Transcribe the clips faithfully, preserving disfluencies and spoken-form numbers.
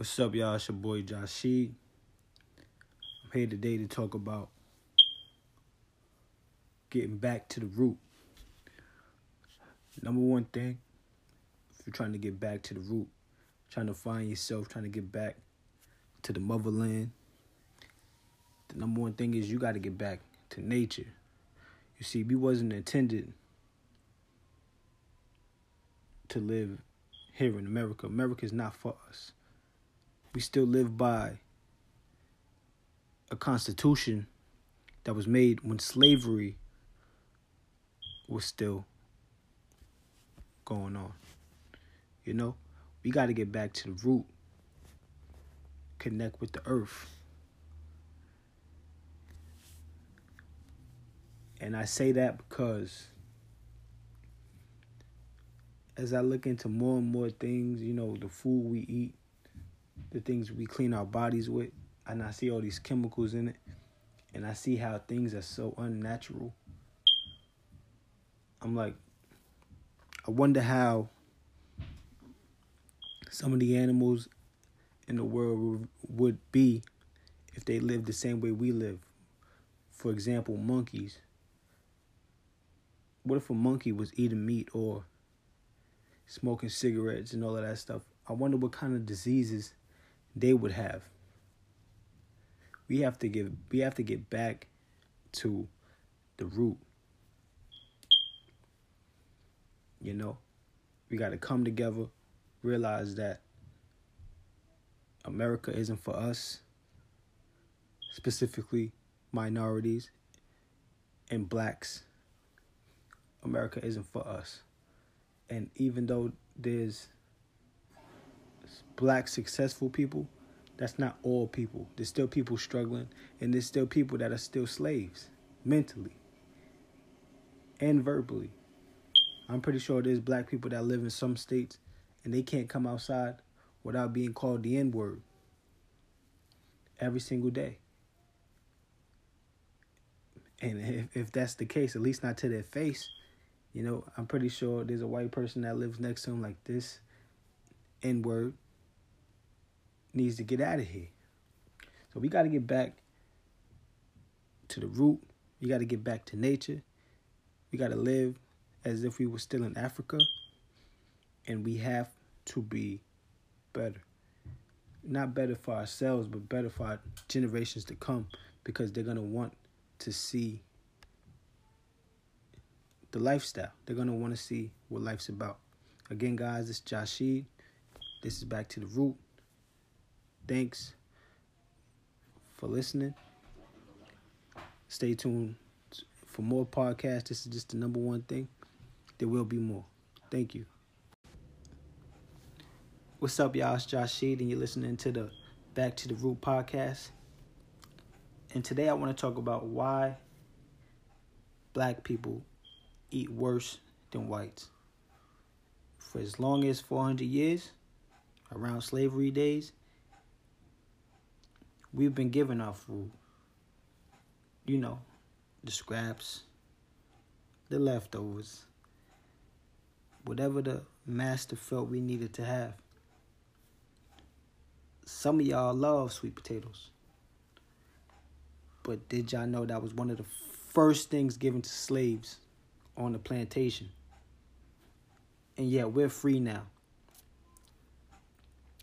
What's up, y'all? It's your boy, Josh Sheed. I'm here today to talk about getting back to the root. Number one thing, if you're trying to get back to the root, trying to find yourself, trying to get back to the motherland, the number one thing is you got to get back to nature. You see, we wasn't intended to live here in America. America is not for us. We still live by a constitution that was made when slavery was still going on. You know, we got to get back to the root, connect with the earth. And I say that because as I look into more and more things, you know, the food we eat, the things we clean our bodies with, and I see all these chemicals in it, and I see how things are so unnatural. I'm like, I wonder how some of the animals in the world would be if they lived the same way we live. For example, monkeys. What if a monkey was eating meat or smoking cigarettes and all of that stuff? I wonder what kind of diseases they would have. We have to give. We have to get back to the root. You know, we got to come together, realize that America isn't for us, specifically minorities and blacks. America isn't for us. And even though there's black successful people, that's not all people. There's still people struggling, and there's still people that are still slaves mentally and verbally. I'm pretty sure there's black people that live in some states and they can't come outside without being called the N-word every single day. And if, if that's the case, at least not to their face, you know, I'm pretty sure there's a white person that lives next to them like, this N-word needs to get out of here. So we got to get back to the root. We got to get back to nature. We got to live as if we were still in Africa. And we have to be better. Not better for ourselves, but better for our generations to come, because they're going to want to see the lifestyle. They're going to want to see what life's about. Again, guys, it's Josh Sheed. This is Back to the Root. Thanks for listening. Stay tuned for more podcasts. This is just the number one thing. There will be more. Thank you. What's up, y'all? It's Josh Sheed, and you're listening to the Back to the Root podcast. And today I want to talk about why black people eat worse than whites. For as long as four hundred years, around slavery days, we've been given our food. You know, the scraps, the leftovers, whatever the master felt we needed to have. Some of y'all love sweet potatoes, but did y'all know that was one of the first things given to slaves on the plantation? And yeah, we're free now.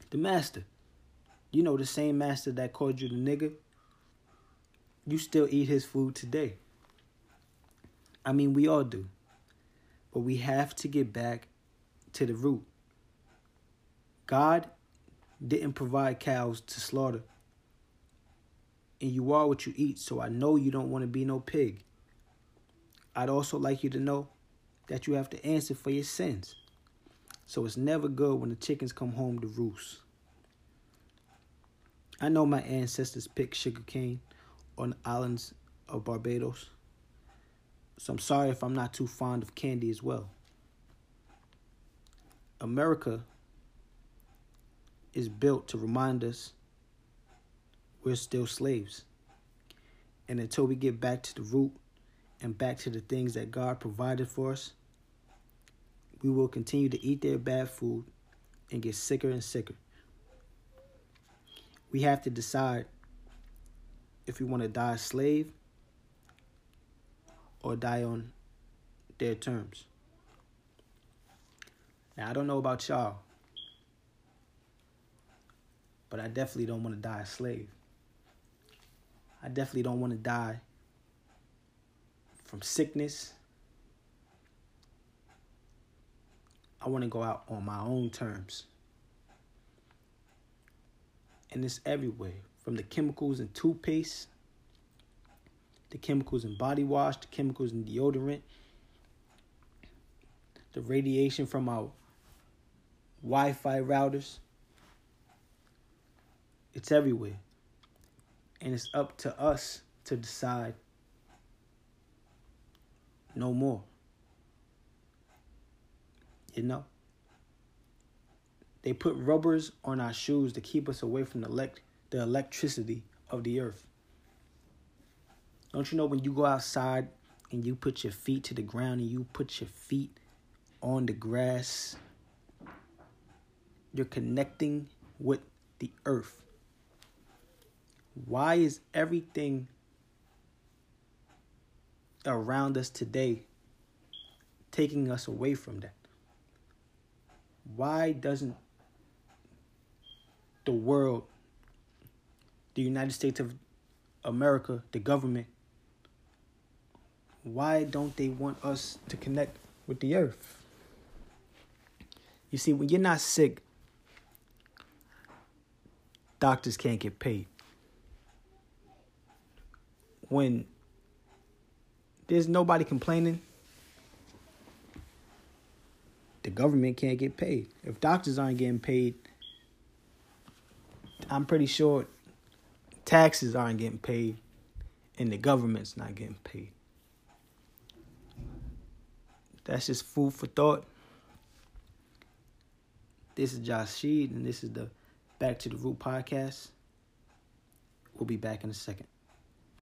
The master. You know, the same master that called you the nigger, you still eat his food today. I mean, we all do. But we have to get back to the root. God didn't provide cows to slaughter. And you are what you eat, so I know you don't want to be no pig. I'd also like you to know that you have to answer for your sins. So it's never good when the chickens come home to roost. I know my ancestors picked sugarcane on the islands of Barbados, so I'm sorry if I'm not too fond of candy as well. America is built to remind us we're still slaves. And until we get back to the root and back to the things that God provided for us, we will continue to eat their bad food and get sicker and sicker. We have to decide if we want to die a slave or die on their terms. Now, I don't know about y'all, but I definitely don't want to die a slave. I definitely don't want to die from sickness. I want to go out on my own terms. And it's everywhere, from the chemicals in toothpaste, the chemicals in body wash, the chemicals in deodorant, the radiation from our Wi-Fi routers. It's everywhere. And it's up to us to decide no more. You know? They put rubbers on our shoes to keep us away from the, elect- the electricity of the earth. Don't you know when you go outside and you put your feet to the ground and you put your feet on the grass, you're connecting with the earth. Why is everything around us today taking us away from that? Why doesn't the world, the United States of America, the government, why don't they want us to connect with the earth? You see, when you're not sick, doctors can't get paid. When there's nobody complaining, the government can't get paid. If doctors aren't getting paid, I'm pretty sure taxes aren't getting paid and the government's not getting paid. That's just food for thought. This is Josh Sheed, and this is the Back to the Root podcast. We'll be back in a second.